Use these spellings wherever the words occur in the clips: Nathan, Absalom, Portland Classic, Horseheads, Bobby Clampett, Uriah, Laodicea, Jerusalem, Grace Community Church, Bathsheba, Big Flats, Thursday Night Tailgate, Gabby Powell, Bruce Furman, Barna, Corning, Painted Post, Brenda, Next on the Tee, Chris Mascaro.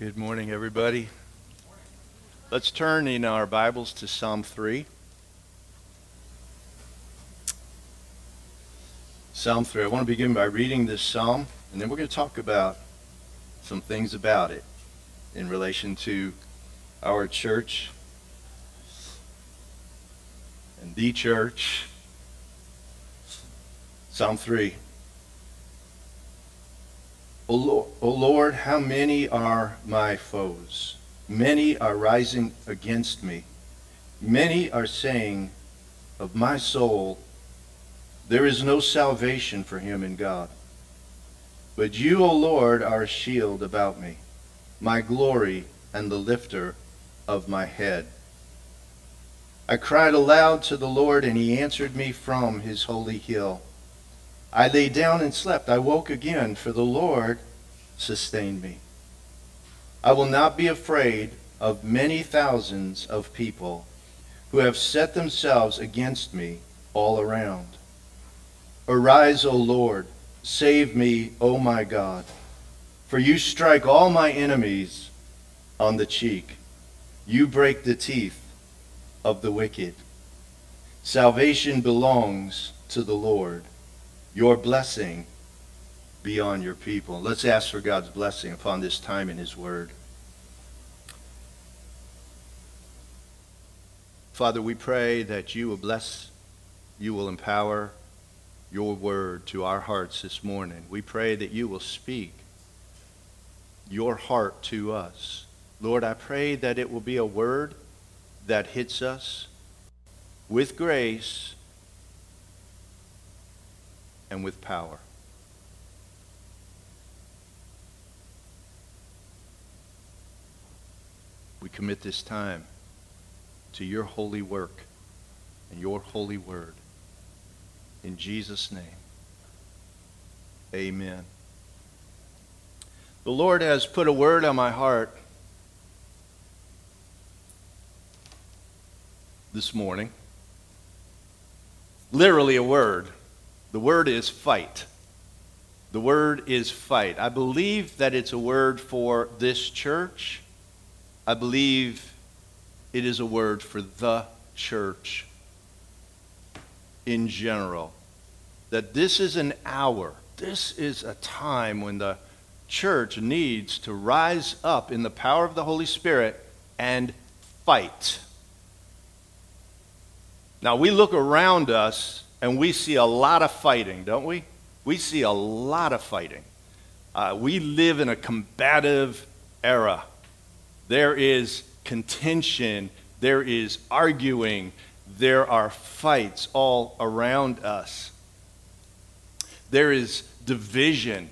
Good morning, everybody. Let's turn in our Bibles to Psalm 3. Psalm 3. I want to begin by reading this psalm, and then we're going to talk about some things about it in relation to our church and the church. Psalm 3. O Lord, how many are my foes? Many are rising against me. Many are saying of my soul, there is no salvation for him in God. But you, O Lord, are a shield about me, my glory and the lifter of my head. I cried aloud to the Lord, and he answered me from his holy hill. I lay down and slept. I woke again, for the Lord sustained me. I will not be afraid of many thousands of people who have set themselves against me all around. Arise, O Lord, save me, O my God, for you strike all my enemies on the cheek. You break the teeth of the wicked. Salvation belongs to the Lord. Your blessing be on your people. Let's ask for God's blessing upon this time in his word. Father, we pray that you will bless, you will empower your word to our hearts this morning. We pray that you will speak your heart to us. Lord, I pray that it will be a word that hits us with grace and with power. We commit this time to your holy work and your holy word. In Jesus' name, amen. The Lord has put a word on my heart this morning. Literally a word. The word is fight. The word is fight. I believe that it's a word for this church. I believe it is a word for the church in general. That this is an hour. This is a time when the church needs to rise up in the power of the Holy Spirit and fight. Now, we look around us and we see a lot of fighting, don't we? We see a lot of fighting. We live in a combative era. There is contention. There is arguing. There are fights all around us. There is division.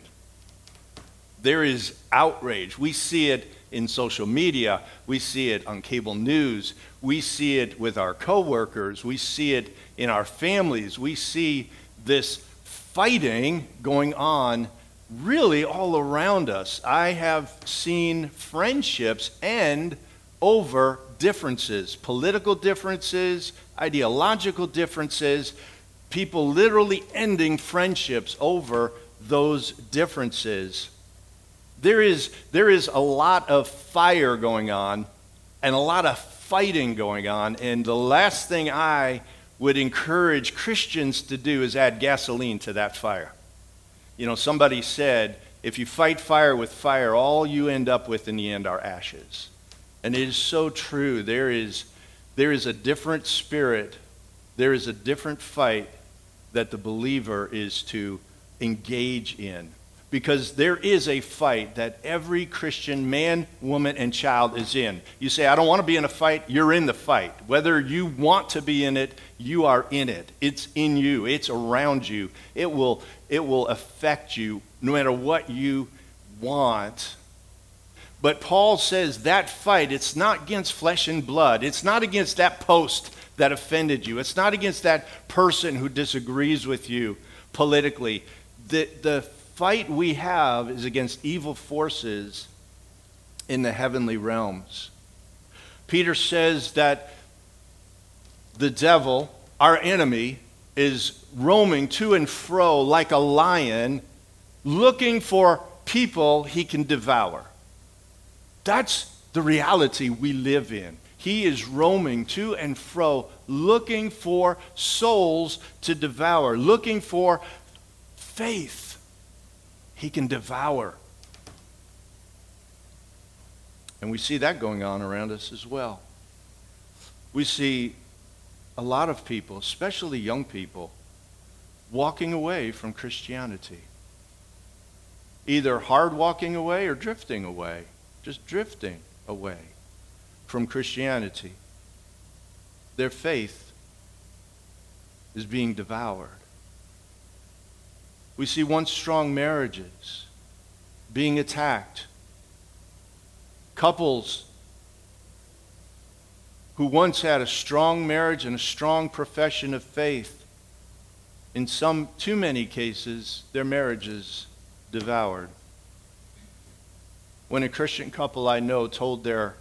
There is outrage. We see it in social media. We see it on cable news. We see it with our coworkers. We see it in our families. We see this fighting going on really all around us. I have seen friendships end over differences, political differences, ideological differences, people literally ending friendships over those differences. There is a lot of fire going on and a lot of fighting going on, and the last thing I would encourage Christians to do is add gasoline to that fire. You know, somebody said, if you fight fire with fire, all you end up with in the end are ashes. And it is so true. There is a different spirit. There is a different fight that the believer is to engage in. Because there is a fight that every Christian man, woman, and child is in. You say, I don't want to be in a fight. You're in the fight. Whether you want to be in it, you are in it. It's in you. It's around you. It will affect you no matter what you want. But Paul says that fight, it's not against flesh and blood. It's not against that post that offended you. It's not against that person who disagrees with you politically. The fight we have is against evil forces in the heavenly realms. Peter says that the devil, our enemy, is roaming to and fro like a lion, looking for people he can devour. That's the reality we live in. He is roaming to and fro, looking for souls to devour, looking for faith he can devour. And we see that going on around us as well. We see a lot of people, especially young people, walking away from Christianity. Either hard walking away or drifting away, just drifting away from Christianity. Their faith is being devoured. We see once strong marriages being attacked. Couples who once had a strong marriage and a strong profession of faith, in some too many cases, their marriages devoured. When a Christian couple I know told their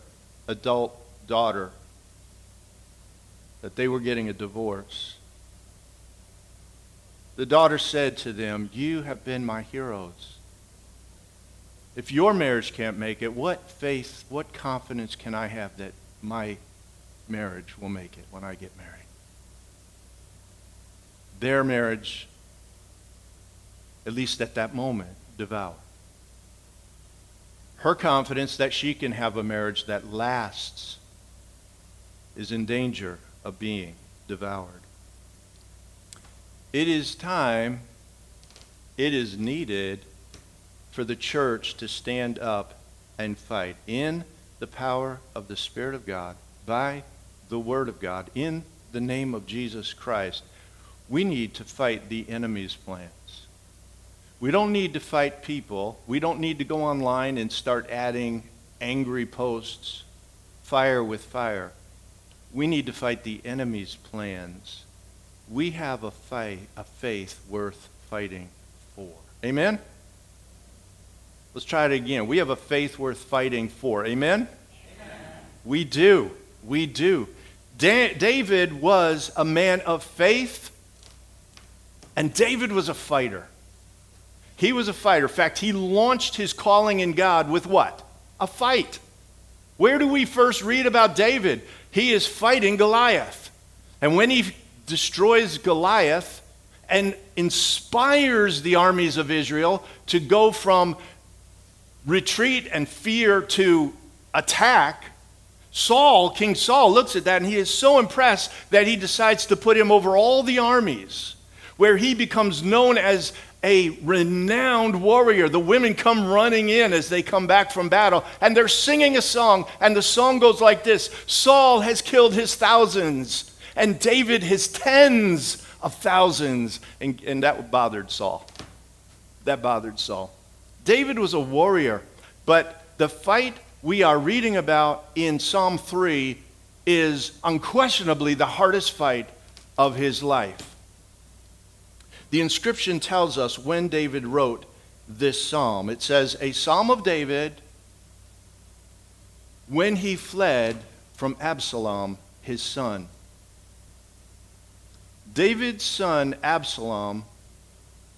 adult daughter that they were getting a divorce, the daughter said to them, "You have been my heroes. If your marriage can't make it, what faith, what confidence can I have that my marriage will make it when I get married?" Their marriage, at least at that moment, devoured. Her confidence that she can have a marriage that lasts is in danger of being devoured. It is time, it is needed for the church to stand up and fight in the power of the Spirit of God, by the Word of God, in the name of Jesus Christ. We need to fight the enemy's plans. We don't need to fight people. We don't need to go online and start adding angry posts, fire with fire. We need to fight the enemy's plans. We have a fight, a faith worth fighting for. Amen? Let's try it again. We have a faith worth fighting for. Amen? Amen. We do. We do. David was a man of faith, and David was a fighter. He was a fighter. In fact, he launched his calling in God with what? A fight. Where do we first read about David? He is fighting Goliath. And when he destroys Goliath and inspires the armies of Israel to go from retreat and fear to attack, Saul, King Saul, looks at that and he is so impressed that he decides to put him over all the armies, where he becomes known as a renowned warrior. The women come running in as they come back from battle, and they're singing a song, and the song goes like this: Saul has killed his thousands, and David his tens of thousands. And that bothered Saul. That bothered Saul. David was a warrior, but the fight we are reading about in Psalm 3 is unquestionably the hardest fight of his life. The inscription tells us when David wrote this psalm. It says, a psalm of David when he fled from Absalom, his son. David's son, Absalom,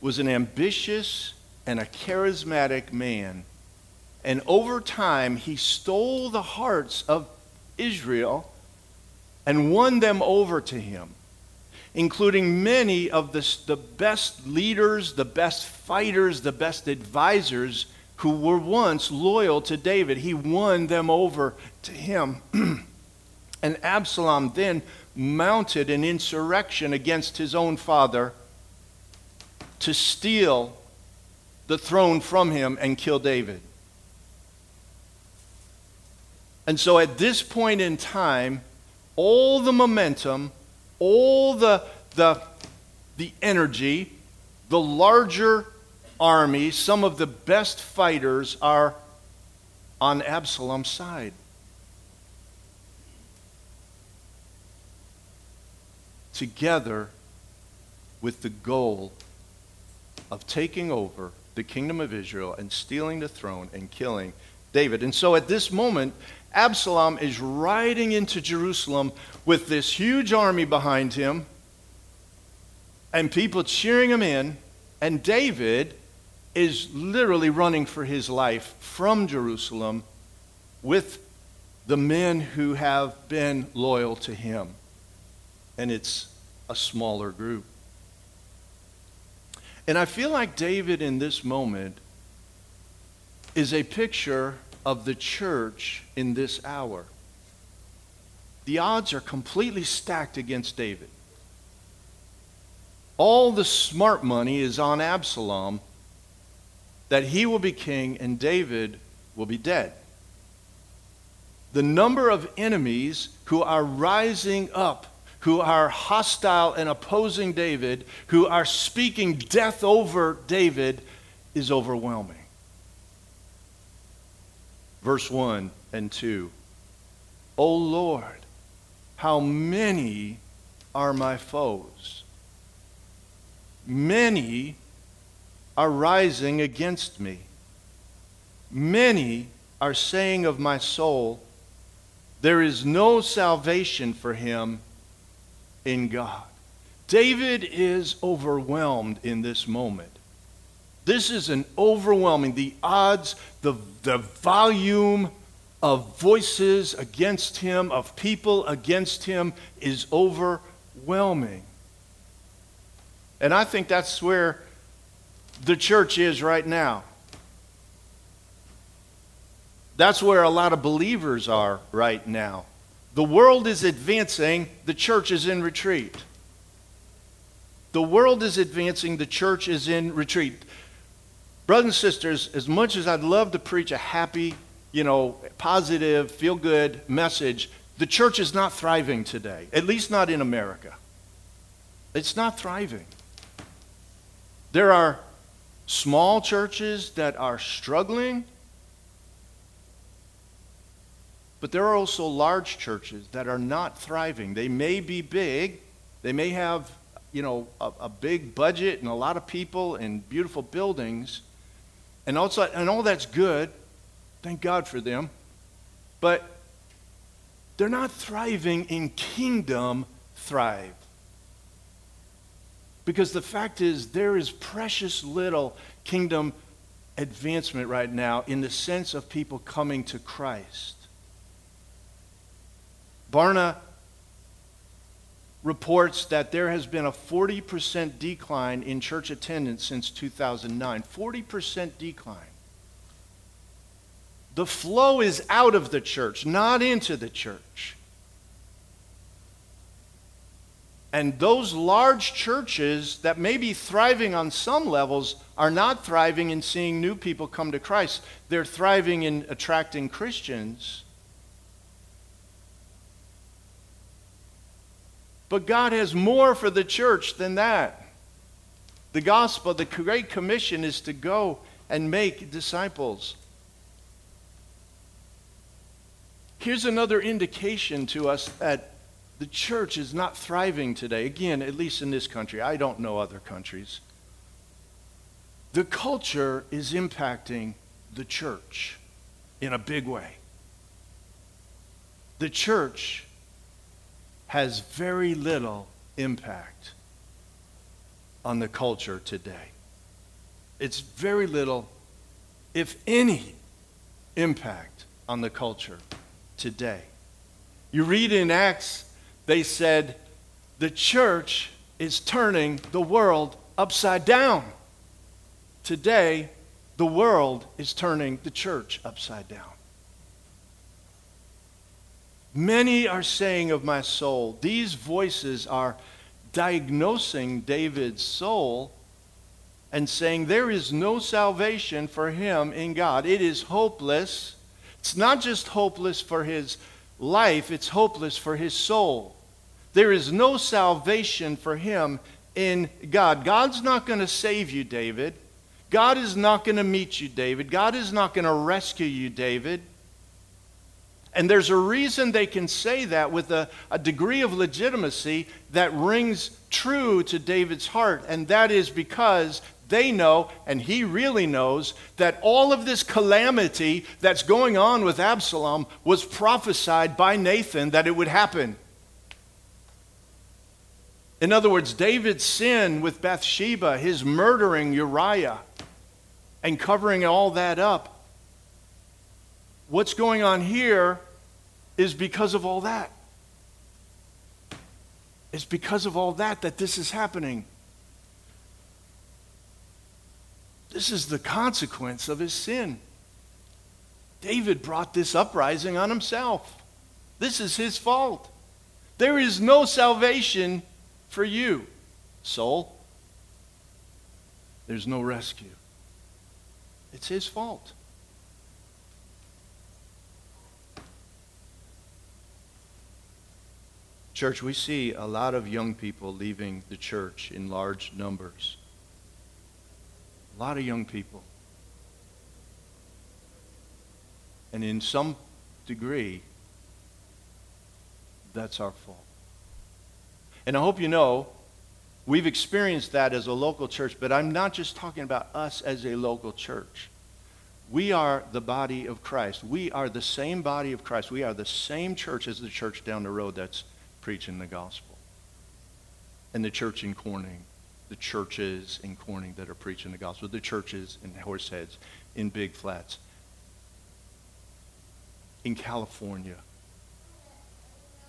was an ambitious and a charismatic man. And over time, he stole the hearts of Israel and won them over to him, including many of the best leaders, the best fighters, the best advisors who were once loyal to David. He won them over to him. And Absalom then mounted an insurrection against his own father to steal the throne from him and kill David. And so at this point in time, all the momentum, all the energy, the larger army, some of the best fighters are on Absalom's side. Together with the goal of taking over the kingdom of Israel and stealing the throne and killing David. And so at this moment, Absalom is riding into Jerusalem with this huge army behind him and people cheering him in, and David is literally running for his life from Jerusalem with the men who have been loyal to him. And it's a smaller group. And I feel like David in this moment is a picture of the church in this hour. The odds are completely stacked against David. All the smart money is on Absalom, that he will be king and David will be dead. The number of enemies who are rising up, who are hostile and opposing David, who are speaking death over David, is overwhelming. Verse 1 and 2. O Lord, how many are my foes? Many are rising against me. Many are saying of my soul, there is no salvation for him in God. David is overwhelmed in this moment. This is an overwhelming, the odds, the volume of voices against him, of people against him, is overwhelming. And I think that's where the church is right now. That's where a lot of believers are right now. The world is advancing, the church is in retreat. The world is advancing, the church is in retreat. Brothers and sisters, as much as I'd love to preach a happy, positive, feel-good message, the church is not thriving today, at least not in America. It's not thriving. There are small churches that are struggling, but there are also large churches that are not thriving. They may be big. They may have, a big budget and a lot of people and beautiful buildings. And all that's good. Thank God for them. But they're not thriving in kingdom thrive. Because the fact is, there is precious little kingdom advancement right now in the sense of people coming to Christ. Barna reports that there has been a 40% decline in church attendance since 2009. 40% decline. The flow is out of the church, not into the church. And those large churches that may be thriving on some levels are not thriving in seeing new people come to Christ. They're thriving in attracting Christians. But God has more for the church than that. The gospel, the Great Commission, is to go and make disciples. Here's another indication to us that the church is not thriving today. Again, at least in this country. I don't know other countries. The culture is impacting the church in a big way. The church has very little impact on the culture today. It's very little, if any, impact on the culture today. You read in Acts, they said, the church is turning the world upside down. Today, the world is turning the church upside down. Many are saying of my soul, these voices are diagnosing David's soul and saying there is no salvation for him in God. It is hopeless. It's not just hopeless for his life, it's hopeless for his soul. There is no salvation for him in God. God's not going to save you, David. God is not going to meet you, David. God is not going to rescue you, David. And there's a reason they can say that with a degree of legitimacy that rings true to David's heart. And that is because they know, and he really knows, that all of this calamity that's going on with Absalom was prophesied by Nathan that it would happen. In other words, David's sin with Bathsheba, his murdering Uriah, and covering all that up, what's going on here is because of all that. It's because of all that that this is happening. This is the consequence of his sin. David brought this uprising on himself. This is his fault. There is no salvation for you, soul. There's no rescue. It's his fault. Church, we see a lot of young people leaving the church in large numbers. A lot of young people. And in some degree, that's our fault. And I hope you know, we've experienced that as a local church, but I'm not just talking about us as a local church. We are the body of Christ. We are the same body of Christ. We are the same church as the church down the road that's preaching the gospel. And the church in Corning, the churches in Corning that are preaching the gospel, the churches in Horseheads, in Big Flats, in California,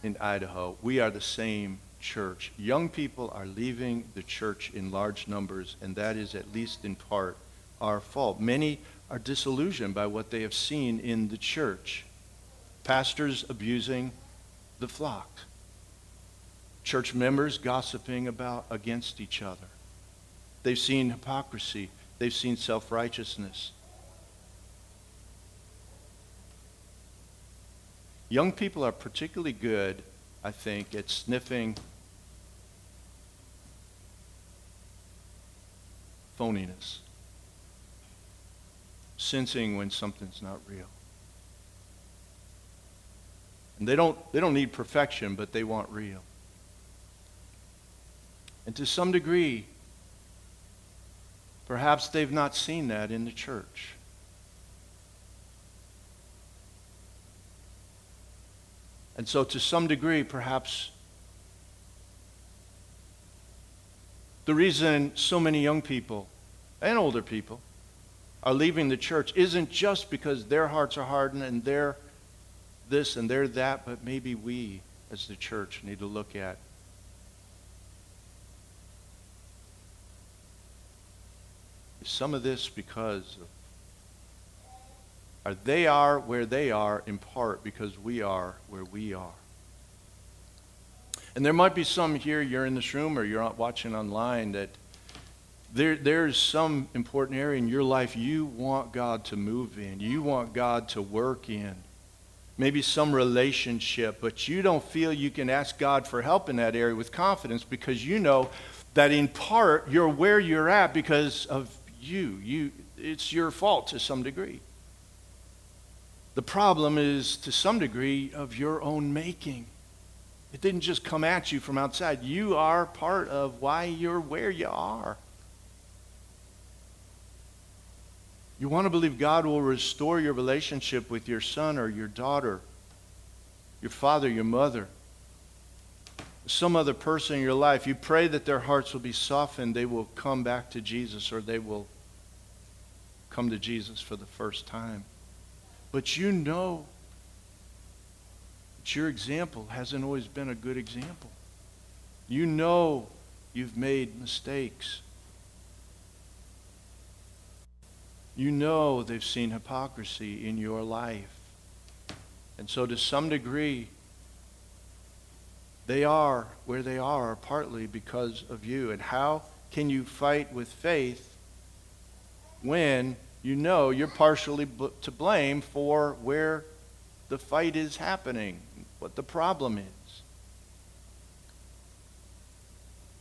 in Idaho. We are the same church. Young people are leaving the church in large numbers, and that is at least in part our fault. Many are disillusioned by what they have seen in the church. Pastors abusing the flock. Church members gossiping against each other. They've seen hypocrisy. They've seen self-righteousness. Young people are particularly good, I think, at sniffing phoniness, sensing when something's not real. And they don't need perfection, but they want real. And to some degree, perhaps they've not seen that in the church. And so to some degree, perhaps the reason so many young people and older people are leaving the church isn't just because their hearts are hardened and they're this and they're that, but maybe we as the church need to look at some of this because they are where they are in part because we are where we are. And there might be some here, you're in this room or you're watching online, that there's some important area in your life you want God to move in. You want God to work in. Maybe some relationship, but you don't feel you can ask God for help in that area with confidence because you know that in part you're where you're at because of you. It's your fault to some degree. The problem is, to some degree, of your own making. It didn't just come at you from outside. You are part of why you're where you are. You want to believe God will restore your relationship with your son or your daughter, your father, your mother, some other person in your life. You pray that their hearts will be softened. They will come back to Jesus, or they will come to Jesus for the first time. But you know that your example hasn't always been a good example. You know you've made mistakes. You know they've seen hypocrisy in your life. And so to some degree, they are where they are partly because of you. And how can you fight with faith when you know you're partially to blame for where the fight is happening, what the problem is?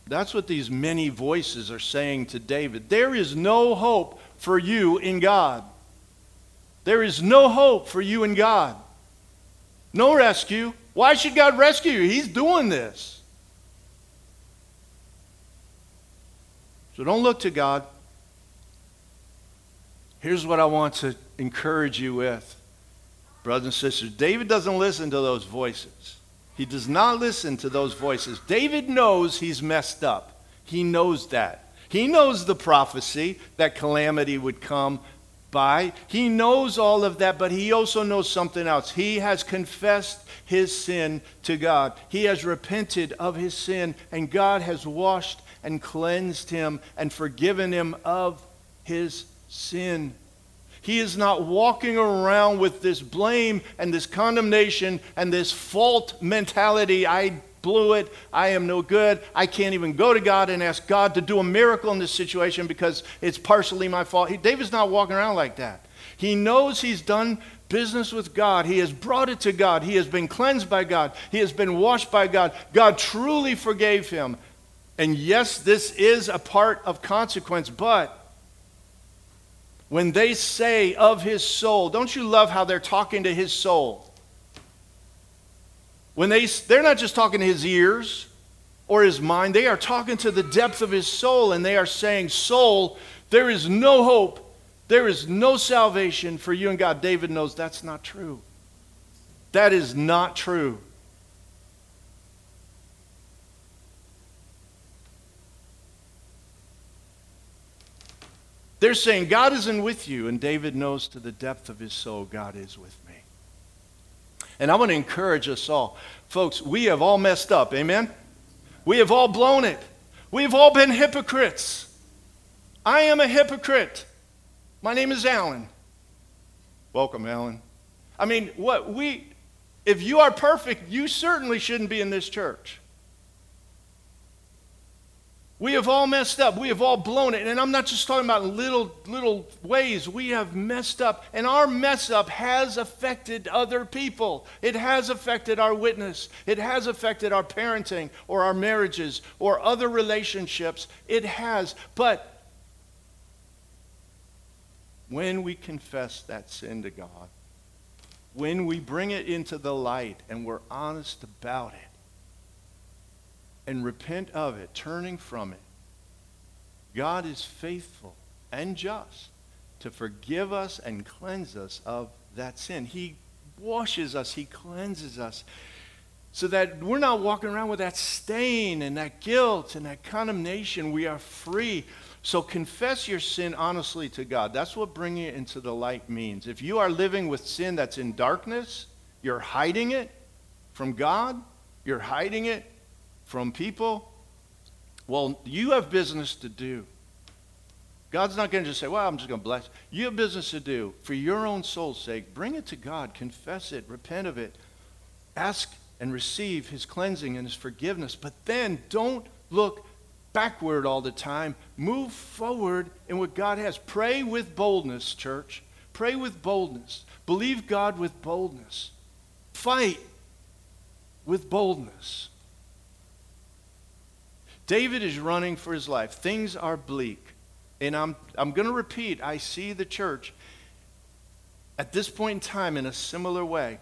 That's what these many voices are saying to David. There is no hope for you in God. There is no hope for you in God. No rescue. Why should God rescue you? He's doing this. So don't look to God. Here's what I want to encourage you with, brothers and sisters. David doesn't listen to those voices. He does not listen to those voices. David knows he's messed up. He knows that. He knows the prophecy that calamity would come by. He knows all of that, but he also knows something else. He has confessed his sin to God. He has repented of his sin, and God has washed and cleansed him and forgiven him of his sin. He is not walking around with this blame and this condemnation and this fault mentality. I blew it. I am no good. I can't even go to God and ask God to do a miracle in this situation because it's partially my fault. David's not walking around like that. He knows he's done business with God. He has brought it to God. He has been cleansed by God. He has been washed by God. God truly forgave him. And yes, this is a part of consequence, but when they say of his soul, don't you love how they're talking to his soul? When they're not just talking to his ears or his mind, they are talking to the depth of his soul, and they are saying, soul, there is no hope, there is no salvation for you and God. David knows that's not true. That is not true. They're saying, God isn't with you. And David knows to the depth of his soul, God is with me. And I want to encourage us all. Folks, we have all messed up, amen? We have all blown it. We've all been hypocrites. I am a hypocrite. My name is Alan. Welcome, Alan. I mean, if you are perfect, you certainly shouldn't be in this church. We have all messed up. We have all blown it. And I'm not just talking about little ways. We have messed up. And our mess up has affected other people. It has affected our witness. It has affected our parenting or our marriages or other relationships. It has. But when we confess that sin to God, when we bring it into the light and we're honest about it, and repent of it, turning from it, God is faithful and just to forgive us and cleanse us of that sin. He washes us. He cleanses us so that we're not walking around with that stain and that guilt and that condemnation. We are free. So confess your sin honestly to God. That's what bringing it into the light means. If you are living with sin that's in darkness, you're hiding it from God. You're hiding it from people, well, you have business to do. God's not going to just say, well, I'm just going to bless you. You have business to do. For your own soul's sake, bring it to God. Confess it. Repent of it. Ask and receive his cleansing and his forgiveness. But then don't look backward all the time. Move forward in what God has. Pray with boldness, church. Pray with boldness. Believe God with boldness. Fight with boldness. David is running for his life. Things are bleak. And I'm going to repeat, I see the church at this point in time in a similar way.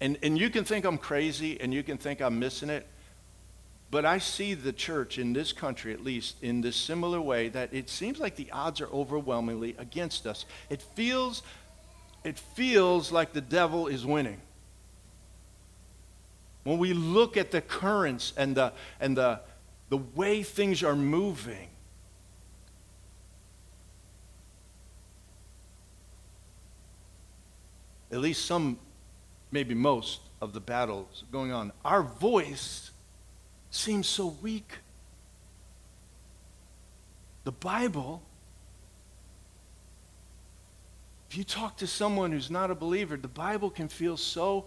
And you can think I'm crazy and you can think I'm missing it. But I see the church in this country, at least, in this similar way, that it seems like the odds are overwhelmingly against us. It feels like the devil is winning. When we look at the currents and the way things are moving, at least some, maybe most of the battles going on, our voice seems so weak. The Bible, if you talk to someone who's not a believer, the Bible can feel so,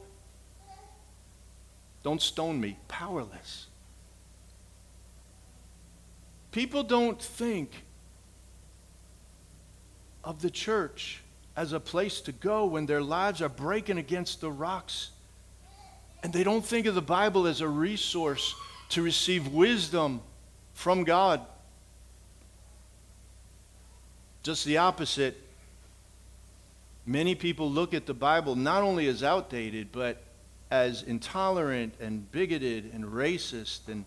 don't stone me, powerless. People don't think of the church as a place to go when their lives are breaking against the rocks. And they don't think of the Bible as a resource to receive wisdom from God. Just the opposite. Many people look at the Bible not only as outdated, but as intolerant and bigoted and racist and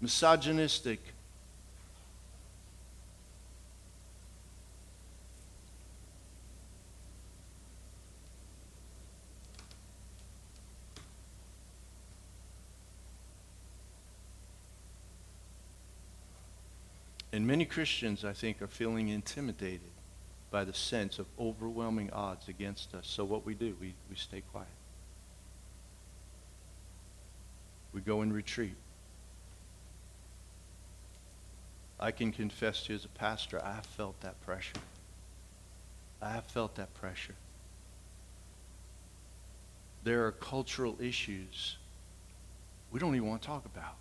misogynistic. And many Christians, I think, are feeling intimidated by the sense of overwhelming odds against us. So what we do, we stay quiet. We go in retreat. I can confess to you as a pastor, I have felt that pressure. I have felt that pressure. There are cultural issues we don't even want to talk about.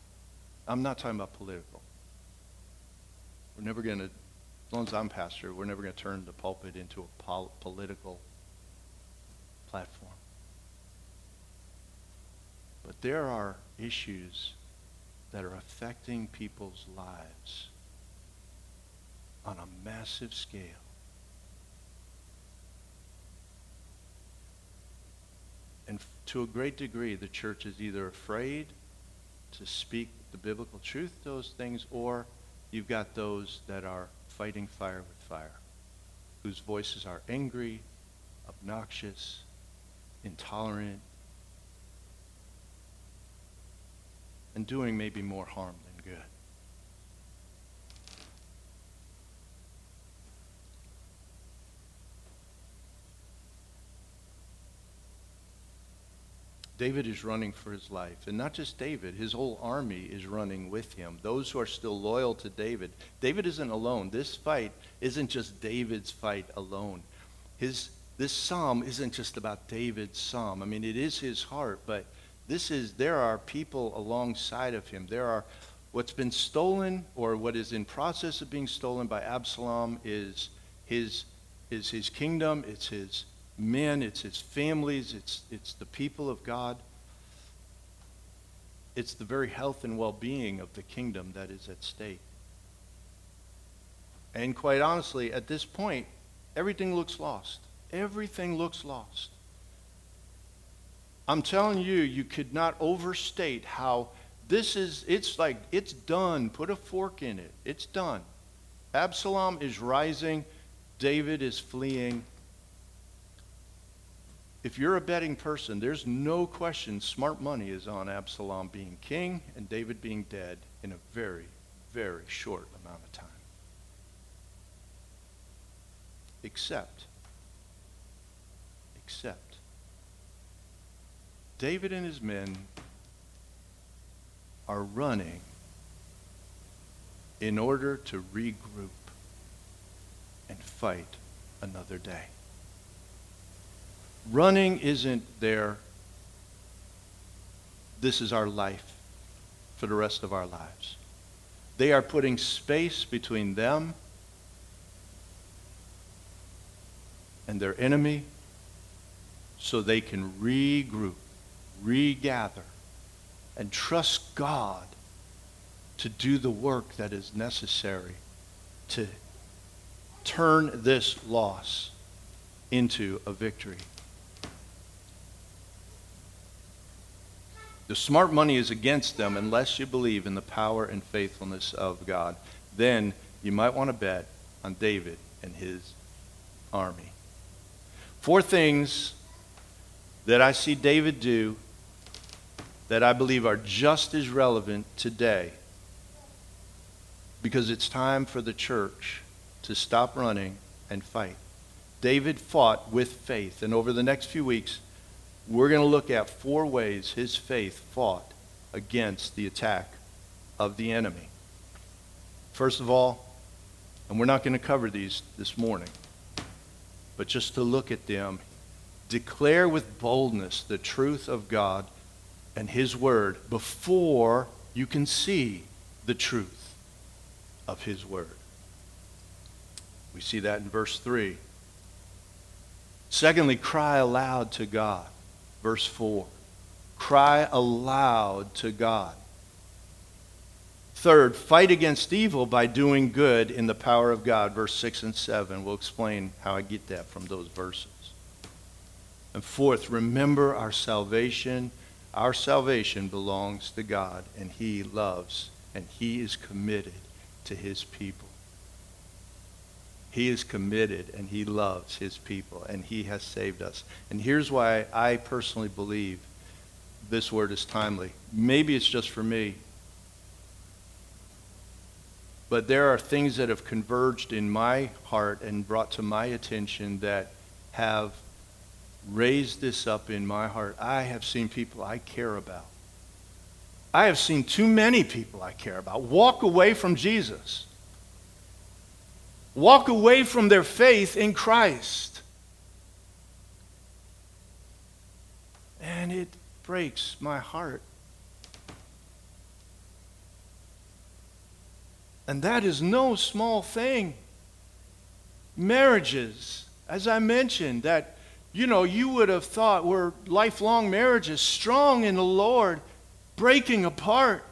I'm not talking about political. We're never going to, as long as I'm pastor, we're never going to turn the pulpit into a political platform. But there are issues that are affecting people's lives on a massive scale. And to a great degree, the church is either afraid to speak the biblical truth to those things, or you've got those that are fighting fire with fire, whose voices are angry, obnoxious, intolerant, and doing maybe more harm than good. David is running for his life, and not just David, his whole army is running with him. Those who are still loyal to David. David isn't alone. This fight isn't just David's fight alone. This psalm isn't just about David's psalm. I mean, it is his heart, but there are people alongside of him. There are, what's been stolen, or what is in process of being stolen by Absalom, is his kingdom, it's his men, it's his families, it's the people of God. It's the very health and well-being of the kingdom that is at stake. And quite honestly, at this point, everything looks lost. Everything looks lost. I'm telling you, you could not overstate how this is, it's like, it's done. Put a fork in it. It's done. Absalom is rising. David is fleeing. If you're a betting person, there's no question smart money is on Absalom being king and David being dead in a very, very short amount of time. Except, David and his men are running in order to regroup and fight another day. Running isn't there, this is our life for the rest of our lives. They are putting space between them and their enemy so they can regroup, regather, and trust God to do the work that is necessary to turn this loss into a victory. The smart money is against them unless you believe in the power and faithfulness of God. Then you might want to bet on David and his army. Four things that I see David do that I believe are just as relevant today, because it's time for the church to stop running and fight. David fought with faith, and over the next few weeks, we're going to look at four ways his faith fought against the attack of the enemy. First of all, and we're not going to cover these this morning, but just to look at them, declare with boldness the truth of God and his word before you can see the truth of his word. We see that in verse 3. Secondly, cry aloud to God. Verse 4, cry aloud to God. Third, fight against evil by doing good in the power of God. Verse 6 and 7, we'll explain how I get that from those verses. And fourth, remember our salvation. Our salvation belongs to God, and he loves, and he is committed to his people. He is committed, and he loves his people, and he has saved us. And here's why I personally believe this word is timely. Maybe it's just for me. But there are things that have converged in my heart and brought to my attention that have raised this up in my heart. I have seen people I care about. I have seen too many people I care about walk away from Jesus. Walk away from their faith in Christ. And it breaks my heart. And that is no small thing. Marriages, as I mentioned, that, you know, you would have thought were lifelong marriages, strong in the Lord, breaking apart,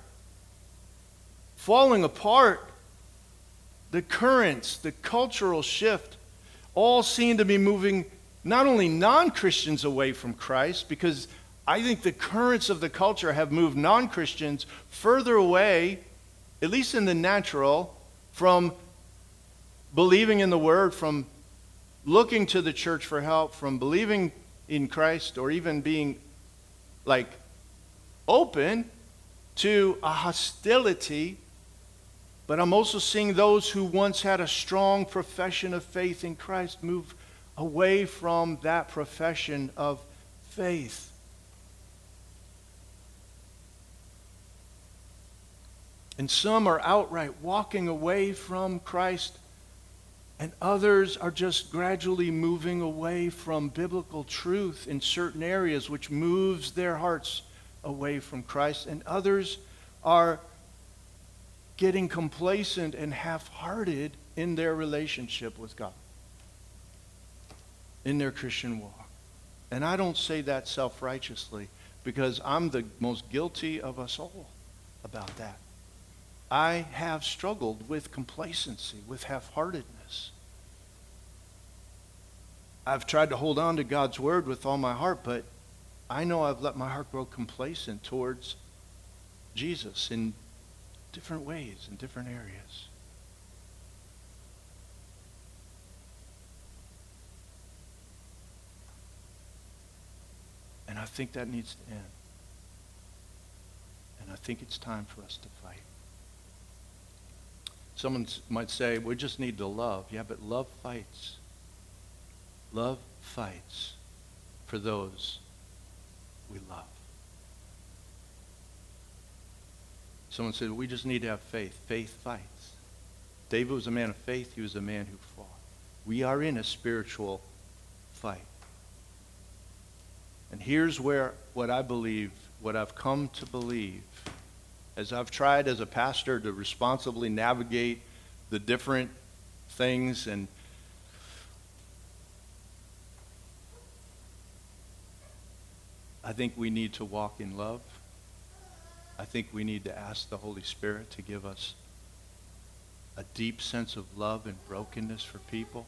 falling apart. The currents, the cultural shift, all seem to be moving not only non-Christians away from Christ, because I think the currents of the culture have moved non-Christians further away, at least in the natural, from believing in the Word, from looking to the church for help, from believing in Christ, or even being, like, open to a hostility. But I'm also seeing those who once had a strong profession of faith in Christ move away from that profession of faith. And some are outright walking away from Christ, and others are just gradually moving away from biblical truth in certain areas, which moves their hearts away from Christ. And others are getting complacent and half-hearted in their relationship with God, in their Christian walk. And I don't say that self-righteously, because I'm the most guilty of us all about that. I have struggled with complacency, with half-heartedness. I've tried to hold on to God's word with all my heart, but I know I've let my heart grow complacent towards Jesus in different ways, in different areas. And I think that needs to end. And I think it's time for us to fight. Someone might say, we just need to love. Yeah, but love fights. Love fights for those we love. Someone said, we just need to have faith. Faith fights. David was a man of faith. He was a man who fought. We are in a spiritual fight. And here's where what I believe, what I've come to believe, as I've tried as a pastor to responsibly navigate the different things, and I think we need to walk in love. I think we need to ask the Holy Spirit to give us a deep sense of love and brokenness for people.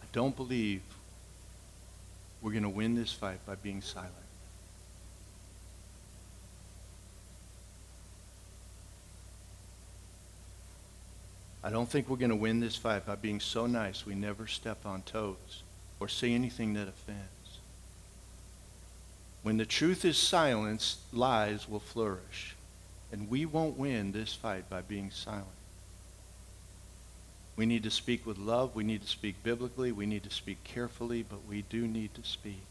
I don't believe we're going to win this fight by being silent. I don't think we're going to win this fight by being so nice we never step on toes or say anything that offends. When the truth is silenced, lies will flourish. And we won't win this fight by being silent. We need to speak with love. We need to speak biblically. We need to speak carefully, but we do need to speak.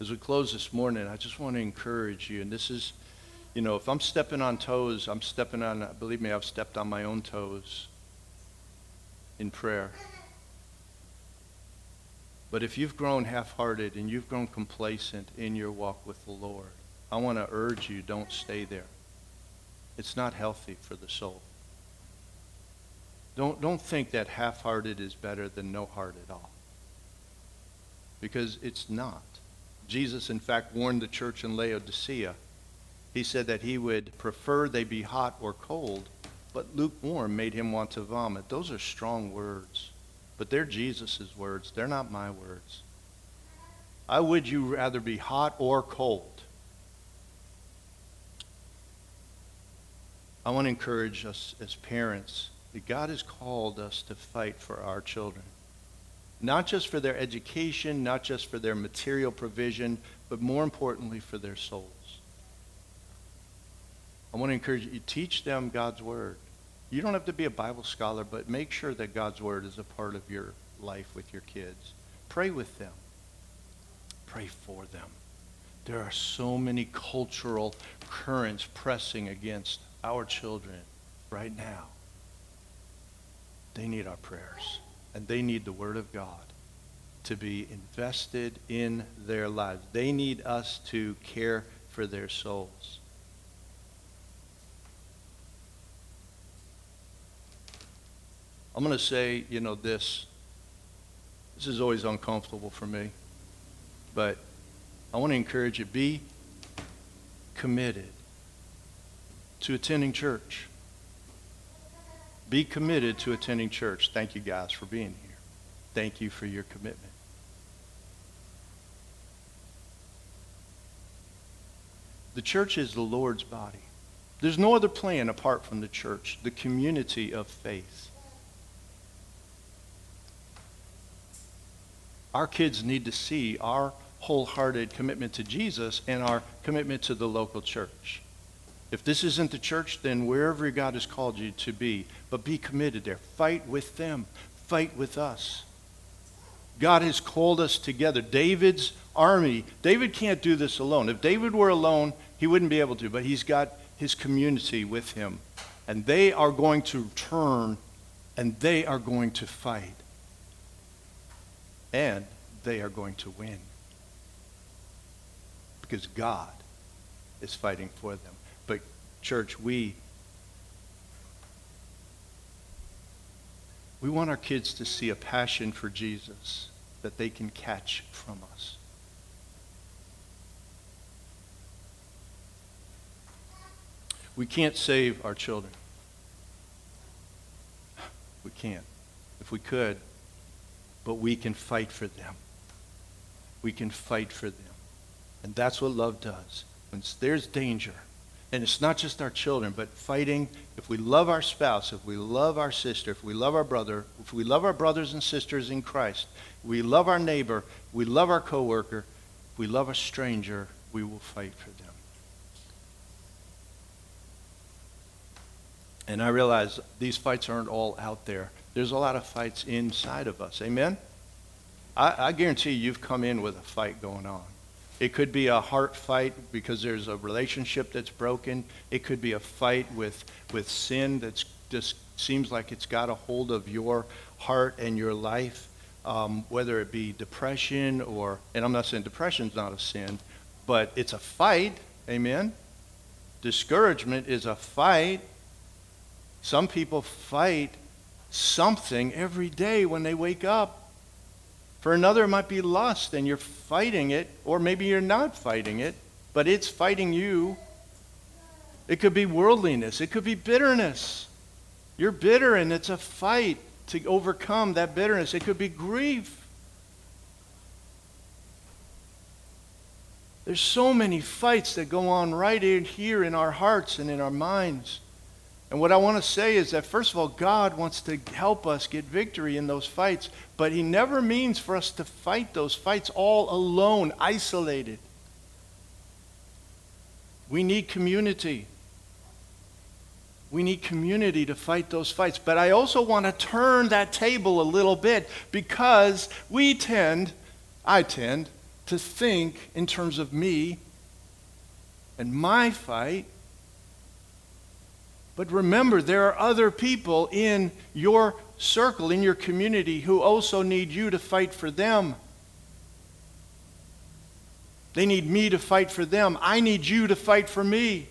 As we close this morning, I just want to encourage you, and this is, you know, if I'm stepping on toes, I'm stepping on, believe me, I've stepped on my own toes in prayer. But if you've grown half-hearted and you've grown complacent in your walk with the Lord, I want to urge you, don't stay there. It's not healthy for the soul. Don't think that half-hearted is better than no heart at all. Because it's not. Jesus, in fact, warned the church in Laodicea. He said that he would prefer they be hot or cold, but lukewarm made him want to vomit. Those are strong words. But they're Jesus' words. They're not my words. I would you rather be hot or cold. I want to encourage us as parents that God has called us to fight for our children. Not just for their education, not just for their material provision, but more importantly for their souls. I want to encourage you, teach them God's word. You don't have to be a Bible scholar, but make sure that God's word is a part of your life with your kids. Pray with them. Pray for them. There are so many cultural currents pressing against our children right now. They need our prayers, and they need the word of God to be invested in their lives. They need us to care for their souls. I'm going to say, you know, this is always uncomfortable for me, but I want to encourage you, be committed to attending church. Be committed to attending church. Thank you guys for being here. Thank you for your commitment. The church is the Lord's body. There's no other plan apart from the church, the community of faith. Our kids need to see our wholehearted commitment to Jesus and our commitment to the local church. If this isn't the church, then wherever God has called you to be, but be committed there. Fight with them. Fight with us. God has called us together. David's army, David can't do this alone. If David were alone, he wouldn't be able to, but he's got his community with him. And they are going to turn, and they are going to fight. And they are going to win. Because God is fighting for them. But church, we want our kids to see a passion for Jesus that they can catch from us. We can't save our children. We can't. If we could, but we can fight for them. We can fight for them. And that's what love does. When there's danger, and it's not just our children, but fighting, if we love our spouse, if we love our sister, if we love our brother, if we love our brothers and sisters in Christ, we love our neighbor, we love our coworker, we love a stranger, we will fight for them. And I realize these fights aren't all out there. There's a lot of fights inside of us. Amen? I guarantee you've come in with a fight going on. It could be a heart fight because there's a relationship that's broken. It could be a fight with sin that just seems like it's got a hold of your heart and your life, whether it be depression or, and I'm not saying depression's not a sin, but it's a fight, amen? Discouragement is a fight. Some people fight something every day when they wake up. For another, it might be lust, and you're fighting it, or maybe you're not fighting it, but it's fighting you. It could be worldliness. It could be bitterness. You're bitter, and it's a fight to overcome that bitterness. It could be grief. There's so many fights that go on right in here in our hearts and in our minds. And what I want to say is that, first of all, God wants to help us get victory in those fights, but he never means for us to fight those fights all alone, isolated. We need community. We need community to fight those fights. But I also want to turn that table a little bit, because I tend to think in terms of me and my fight. But remember, there are other people in your circle, in your community, who also need you to fight for them. They need me to fight for them. I need you to fight for me.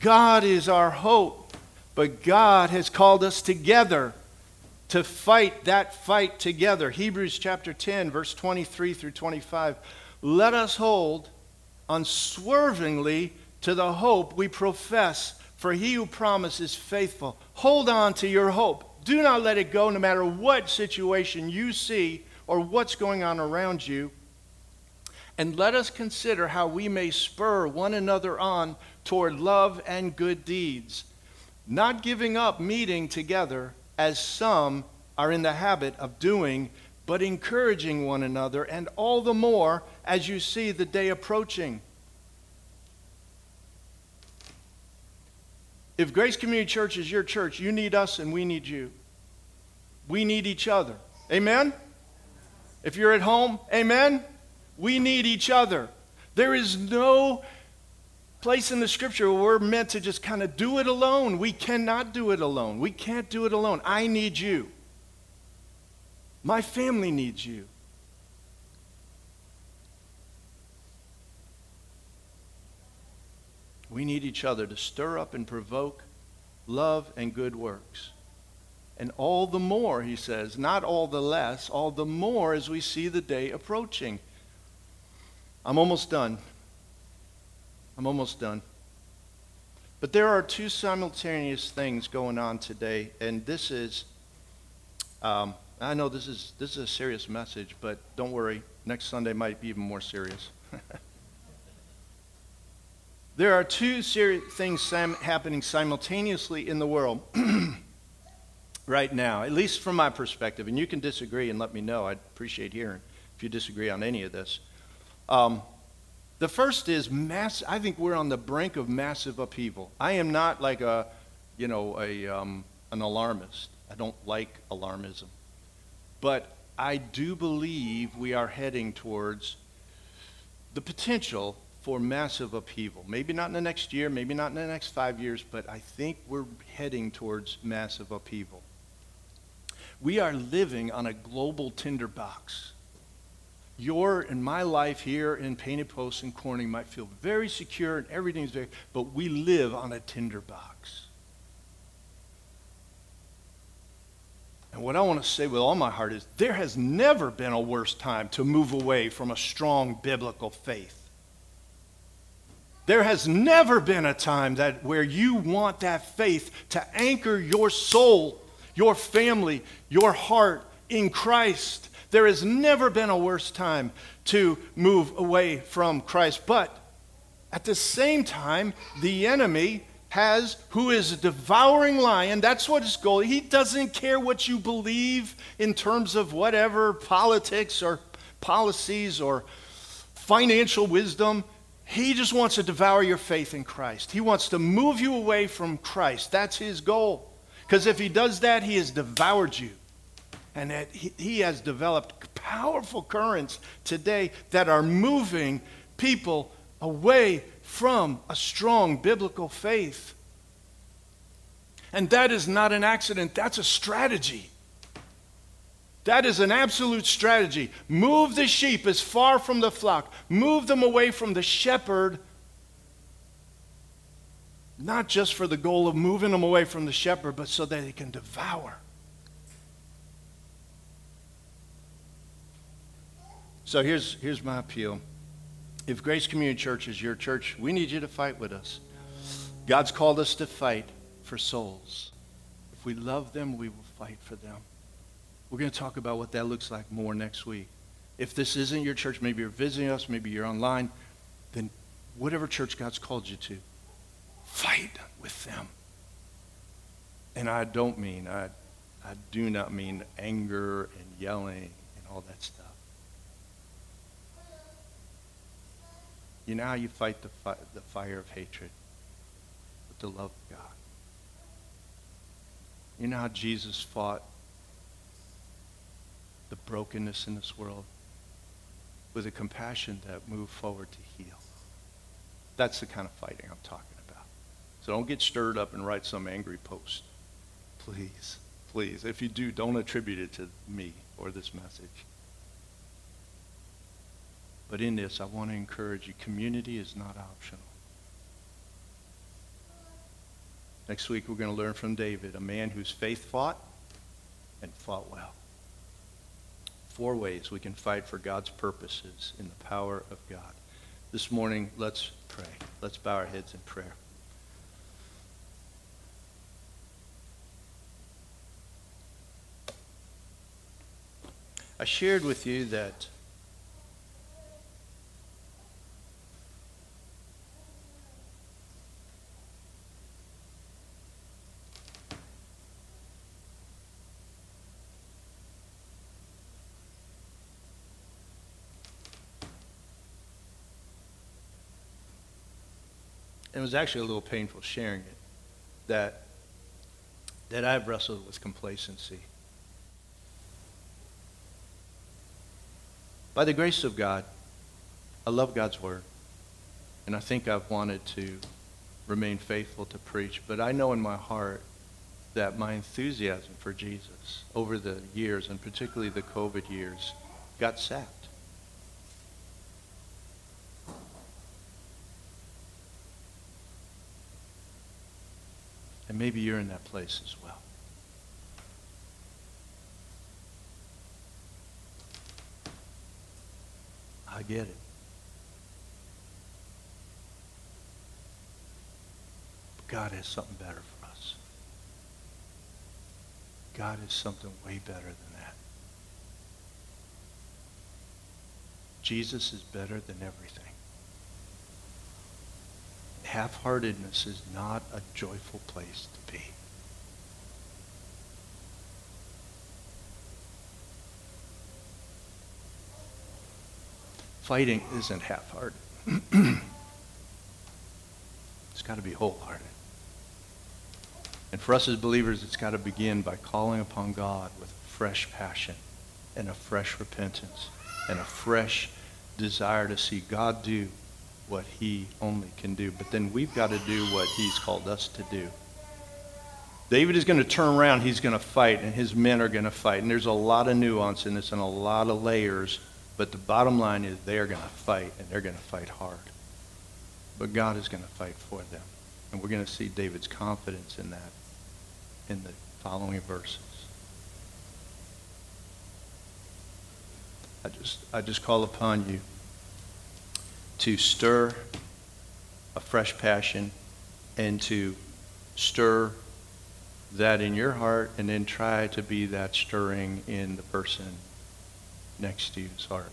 God is our hope, but God has called us together to fight that fight together. Hebrews chapter 10, verse 23 through 25. Let us hold unswervingly to the hope we profess, for he who promises is faithful. Hold on to your hope. Do not let it go, no matter what situation you see or what's going on around you. And let us consider how we may spur one another on toward love and good deeds, not giving up meeting together, as some are in the habit of doing, but encouraging one another, and all the more as you see the day approaching. If Grace Community Church is your church, you need us and we need you. We need each other. Amen? If you're at home, amen? We need each other. There is no place in the scripture where we're meant to just kind of do it alone. We cannot do it alone. We can't do it alone. I need you. My family needs you. We need each other to stir up and provoke love and good works. And all the more, he says, not all the less, all the more as we see the day approaching. I'm almost done. I'm almost done. But there are two simultaneous things going on today, and this is, I know this is a serious message, but don't worry, next Sunday might be even more serious. There are two serious things happening simultaneously in the world right now, at least from my perspective. And you can disagree and let me know. I'd appreciate hearing if you disagree on any of this. The first is mass. I think we're on the brink of massive upheaval. I am not like an alarmist. I don't like alarmism, but I do believe we are heading towards the potential for massive upheaval. Maybe not in the next year, maybe not in the next 5 years, but I think we're heading towards massive upheaval. We are living on a global tinderbox. Your and my life here in Painted Post and Corning might feel very secure and everything's very, but we live on a tinderbox. And what I want to say with all my heart is there has never been a worse time to move away from a strong biblical faith. There has never been a time where you want that faith to anchor your soul, your family, your heart in Christ. There has never been a worse time to move away from Christ. But at the same time, the enemy who is a devouring lion, that's what his goal is. He doesn't care what you believe in terms of whatever politics or policies or financial wisdom. He just wants to devour your faith in Christ. He wants to move you away from Christ. That's his goal. Because if he does that, he has devoured you. And that he has developed powerful currents today that are moving people away from a strong biblical faith. And that is not an accident. That's a strategy. That is an absolute strategy. Move the sheep as far from the flock. Move them away from the shepherd. Not just for the goal of moving them away from the shepherd, but so that they can devour. So here's my appeal. If Grace Community Church is your church, we need you to fight with us. God's called us to fight for souls. If we love them, we will fight for them. We're going to talk about what that looks like more next week. If this isn't your church, maybe you're visiting us, maybe you're online, then whatever church God's called you to, fight with them. And I do not mean anger and yelling and all that stuff. You know how you fight the fire of hatred? With the love of God. You know how Jesus fought the brokenness in this world with a compassion that moved forward to heal. That's the kind of fighting I'm talking about. So don't get stirred up and write some angry post. Please, please. If you do, don't attribute it to me or this message. But in this, I want to encourage you. Community is not optional. Next week, we're going to learn from David, a man whose faith fought and fought well. 4 ways we can fight for God's purposes in the power of God. This morning, let's pray. Let's bow our heads in prayer. I shared with you that it was actually a little painful sharing it, that I've wrestled with complacency. By the grace of God, I love God's word, and I think I've wanted to remain faithful to preach, but I know in my heart that my enthusiasm for Jesus over the years, and particularly the COVID years, got sapped. And maybe you're in that place as well. I get it. But God has something better for us. God has something way better than that. Jesus is better than everything. Half-heartedness is not a joyful place to be. Fighting isn't half-hearted. It's got to be wholehearted. And for us as believers, it's got to begin by calling upon God with a fresh passion and a fresh repentance and a fresh desire to see God do what he only can do. But then we've got to do what he's called us to do. David is going to turn around, he's going to fight, and his men are going to fight. And there's a lot of nuance in this and a lot of layers, but the bottom line is they're going to fight, and they're going to fight hard. But God is going to fight for them. And we're going to see David's confidence in that in the following verses. I just call upon you to stir a fresh passion and to stir that in your heart, and then try to be that stirring in the person next to you's heart.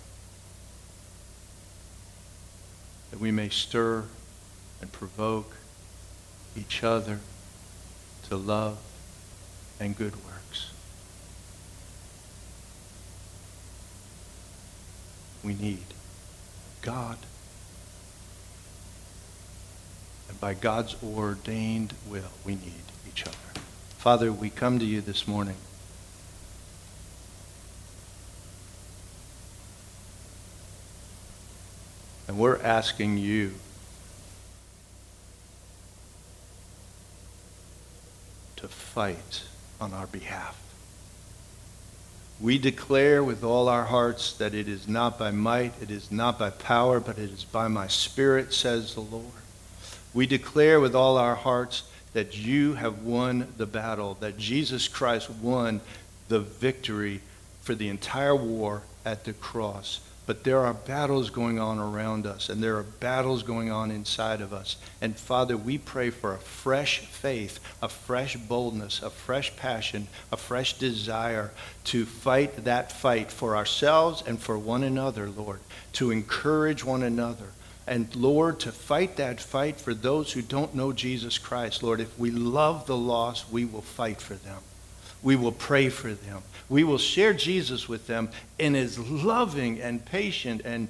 That we may stir and provoke each other to love and good works. We need God. And by God's ordained will, we need each other. Father, we come to you this morning. And we're asking you to fight on our behalf. We declare with all our hearts that it is not by might, it is not by power, but it is by my Spirit, says the Lord. We declare with all our hearts that you have won the battle, that Jesus Christ won the victory for the entire war at the cross. But there are battles going on around us, and there are battles going on inside of us. And Father, we pray for a fresh faith, a fresh boldness, a fresh passion, a fresh desire to fight that fight for ourselves and for one another, Lord, to encourage one another. And Lord, to fight that fight for those who don't know Jesus Christ, Lord, if we love the lost, we will fight for them. We will pray for them. We will share Jesus with them in as loving and patient and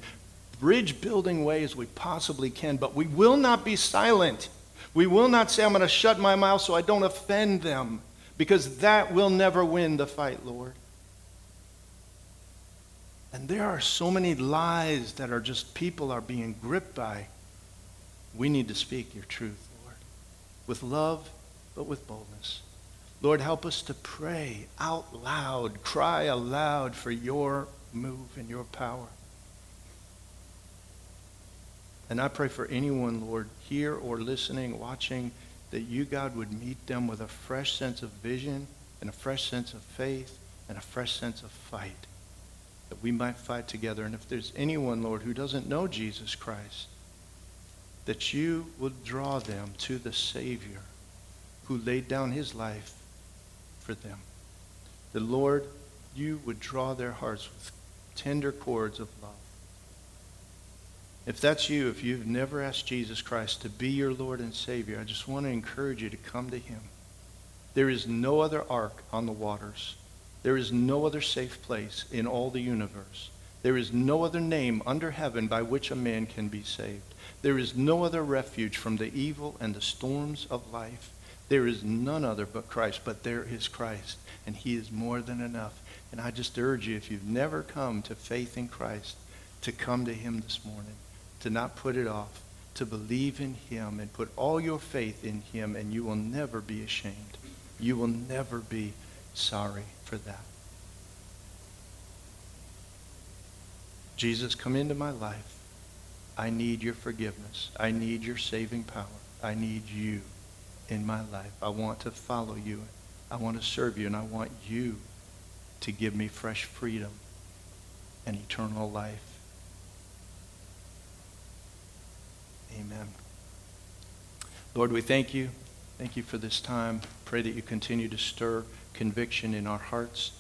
bridge-building way as we possibly can. But we will not be silent. We will not say, I'm going to shut my mouth so I don't offend them, because that will never win the fight, Lord. And there are so many lies that are just people are being gripped by. We need to speak your truth, Lord, with love, but with boldness. Lord, help us to pray out loud, cry aloud for your move and your power. And I pray for anyone, Lord, here or listening, watching, that you, God, would meet them with a fresh sense of vision and a fresh sense of faith and a fresh sense of fight, that we might fight together. And if there's anyone, Lord, who doesn't know Jesus Christ, that you will draw them to the Savior who laid down his life for them. The Lord, you would draw their hearts with tender cords of love. If that's you, if you've never asked Jesus Christ to be your Lord and Savior, I just want to encourage you to come to him. There is no other ark on the waters. There is no other safe place in all the universe. There is no other name under heaven by which a man can be saved. There is no other refuge from the evil and the storms of life. There is none other but Christ, but there is Christ, and he is more than enough. And I just urge you, if you've never come to faith in Christ, to come to him this morning, to not put it off, to believe in him and put all your faith in him, and you will never be ashamed. You will never be sorry for that. Jesus, come into my life. I need your forgiveness. I need your saving power. I need you in my life. I want to follow you. I want to serve you, and I want you to give me fresh freedom and eternal life. Amen. Lord, we thank you. Thank you for this time. Pray that you continue to stir conviction in our hearts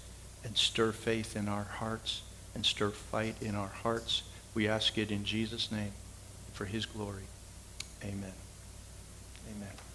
and stir faith in our hearts and stir fight in our hearts. We ask it in Jesus' name for his glory. Amen. Amen.